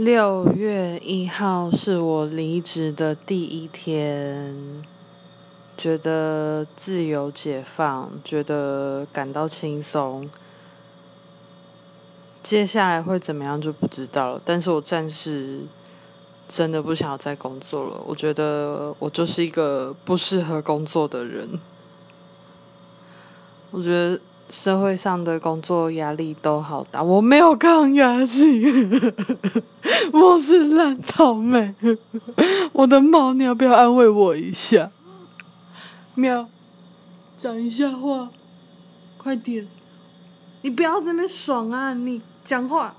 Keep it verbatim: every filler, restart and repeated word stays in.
六月一号是我离职的第一天，觉得自由解放，觉得感到轻松。接下来会怎么样就不知道了，但是我暂时真的不想要再工作了。我觉得我就是一个不适合工作的人。我觉得社会上的工作压力都好大，我没有抗压性，我是烂草莓。我的猫，你要不要安慰我一下？喵，讲一下话，快点！你不要在那边爽啊，你讲话。